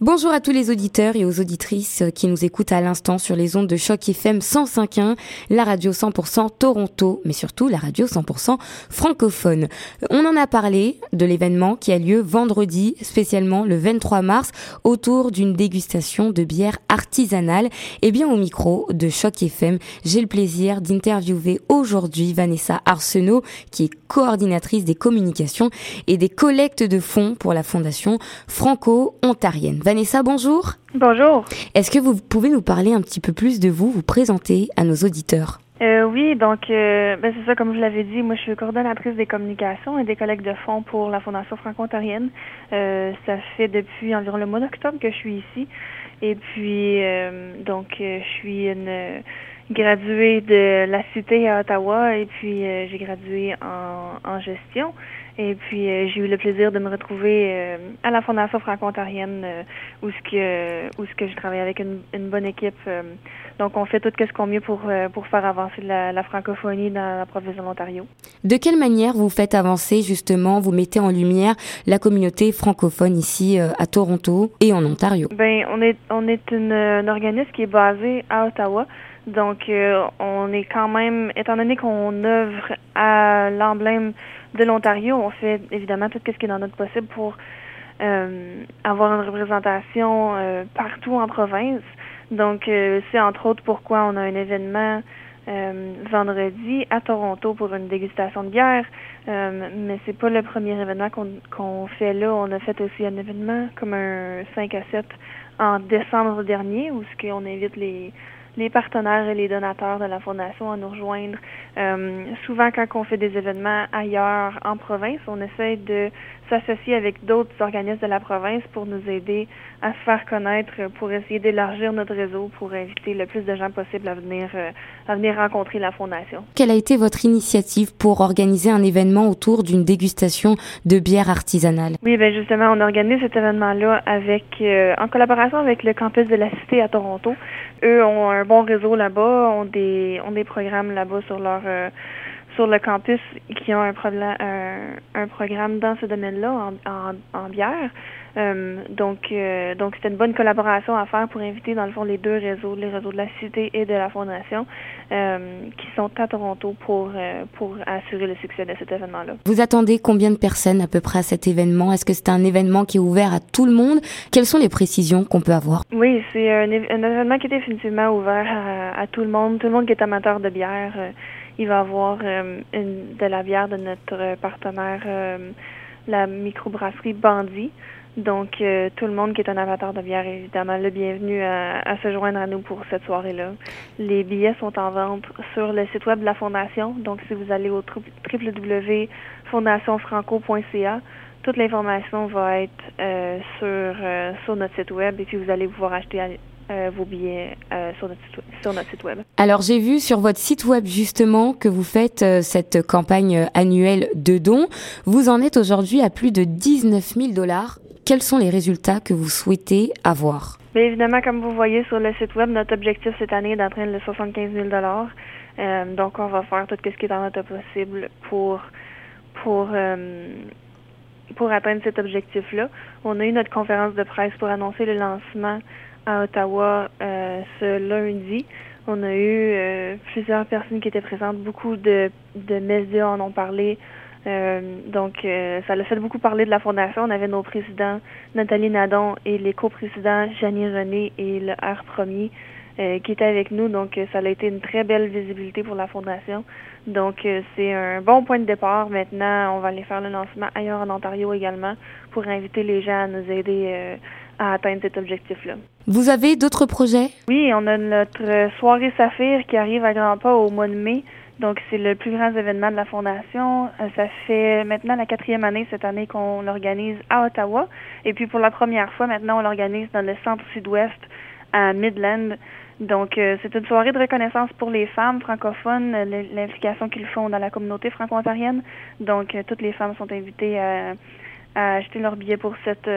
Bonjour à tous les auditeurs et aux auditrices qui nous écoutent à l'instant sur les ondes de Choc FM 105.1, la radio 100% Toronto, mais surtout la radio 100% francophone. On en a parlé de l'événement qui a lieu vendredi, spécialement le 23 mars, autour d'une dégustation de bière artisanale. Eh bien, au micro de Choc FM, j'ai le plaisir d'interviewer aujourd'hui Vanessa Arseneau, qui est coordinatrice des communications et des collectes de fonds pour la Fondation Franco-Ontarienne. Vanessa, bonjour. Bonjour. Est-ce que vous pouvez nous parler un petit peu plus de vous, vous présenter à nos auditeurs? Oui, donc c'est ça, comme je l'avais dit, moi je suis coordonnatrice des communications et des collectes de fonds pour la Fondation Franco-Ontarienne. Ça fait depuis environ le mois d'octobre que je suis ici. Et puis, je suis une graduée de la Cité à Ottawa et puis j'ai gradué en gestion. Et puis, j'ai eu le plaisir de me retrouver à la Fondation Franco-Ontarienne où je travaille avec une bonne équipe. Donc, on fait tout ce qu'on mieux pour faire avancer la francophonie dans la province de l'Ontario. De quelle manière vous faites avancer, justement, vous mettez en lumière la communauté francophone ici à Toronto et en Ontario? Ben, on est un organisme qui est basé à Ottawa. Donc, on est quand même, étant donné qu'on œuvre à l'emblème de l'Ontario, on fait évidemment tout ce qui est dans notre possible pour avoir une représentation partout en province. Donc, c'est entre autres pourquoi on a un événement vendredi à Toronto pour une dégustation de bière. Mais c'est pas le premier événement qu'on fait là. On a fait aussi un événement comme un 5 à 7 en décembre dernier où on invite les partenaires et les donateurs de la Fondation à nous rejoindre. Souvent, quand on fait des événements ailleurs en province, on essaie de s'associer avec d'autres organismes de la province pour nous aider à se faire connaître, pour essayer d'élargir notre réseau, pour inviter le plus de gens possible à venir rencontrer la Fondation. Quelle a été votre initiative pour organiser un événement autour d'une dégustation de bière artisanale? Oui, bien justement, on organise cet événement-là en collaboration avec le campus de la Cité à Toronto. Eux ont un bon réseau là-bas, ont des programmes là-bas sur leur... sur le campus qui ont un programme dans ce domaine-là en bière. Donc c'était une bonne collaboration à faire pour inviter dans le fond les deux réseaux, les réseaux de la Cité et de la Fondation qui sont à Toronto pour assurer le succès de cet événement-là. Vous attendez combien de personnes à peu près à cet événement? Est-ce que c'est un événement qui est ouvert à tout le monde? Quelles sont les précisions qu'on peut avoir? Oui, c'est un événement qui est définitivement ouvert à tout le monde qui est amateur de bière. Il va y avoir de la bière de notre partenaire, la microbrasserie Bandit. Donc, tout le monde qui est un amateur de bière, évidemment, le bienvenu à se joindre à nous pour cette soirée-là. Les billets sont en vente sur le site web de la Fondation. Donc, si vous allez au www.fondationfranco.ca, toute l'information va être sur notre site web et puis vous allez pouvoir acheter vos billets sur notre site web. Alors, j'ai vu sur votre site web, justement, que vous faites cette campagne annuelle de dons. Vous en êtes aujourd'hui à plus de $19,000. Quels sont les résultats que vous souhaitez avoir? Bien évidemment, comme vous voyez sur le site web, notre objectif cette année est d'atteindre les $75,000. Donc, on va faire tout ce qui est dans notre possible pour atteindre cet objectif-là. On a eu notre conférence de presse pour annoncer le lancement à Ottawa ce lundi. On a eu plusieurs personnes qui étaient présentes, beaucoup de médias en ont parlé. Donc, ça l'a fait beaucoup parler de la Fondation. On avait nos présidents Nathalie Nadon et les co-présidents Jean-Yves René et le R premier qui étaient avec nous. Donc, ça a été une très belle visibilité pour la Fondation. Donc, c'est un bon point de départ. Maintenant, on va aller faire le lancement ailleurs en Ontario également pour inviter les gens à nous aider à atteindre cet objectif-là. Vous avez d'autres projets? Oui, on a notre soirée Saphir qui arrive à grands pas au mois de mai. Donc, c'est le plus grand événement de la Fondation. Ça fait maintenant la 4e année cette année qu'on l'organise à Ottawa. Et puis, pour la première fois, maintenant, on l'organise dans le centre sud-ouest à Midland. Donc, c'est une soirée de reconnaissance pour les femmes francophones, l'implication qu'ils font dans la communauté franco-ontarienne. Donc, toutes les femmes sont invitées à acheter leur billet pour cette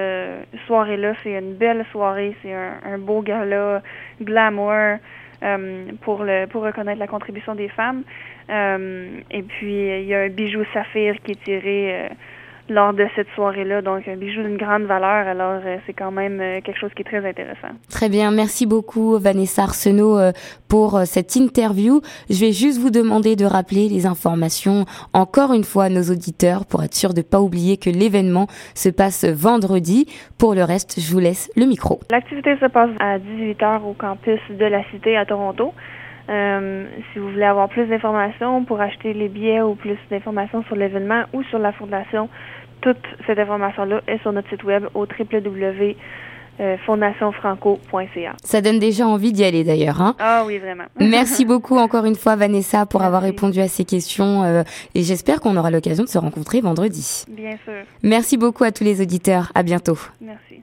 soirée-là. C'est une belle soirée, c'est un beau gala, glamour, pour reconnaître la contribution des femmes. Et puis, il y a un bijou saphir qui est tiré lors de cette soirée-là. Donc, un bijou d'une grande valeur. Alors, c'est quand même quelque chose qui est très intéressant. Très bien. Merci beaucoup, Vanessa Arseneau, pour cette interview. Je vais juste vous demander de rappeler les informations encore une fois à nos auditeurs pour être sûr de ne pas oublier que l'événement se passe vendredi. Pour le reste, je vous laisse le micro. L'activité se passe à 18h au campus de la Cité à Toronto. Si vous voulez avoir plus d'informations pour acheter les billets ou plus d'informations sur l'événement ou sur la fondation, toute cette information-là est sur notre site web au www.fondationfranco.ca. Ça donne déjà envie d'y aller d'ailleurs, hein? Ah oui, vraiment. Merci beaucoup encore une fois, Vanessa, pour avoir répondu à ces questions et j'espère qu'on aura l'occasion de se rencontrer vendredi. Bien sûr. Merci beaucoup à tous les auditeurs. À bientôt. Merci.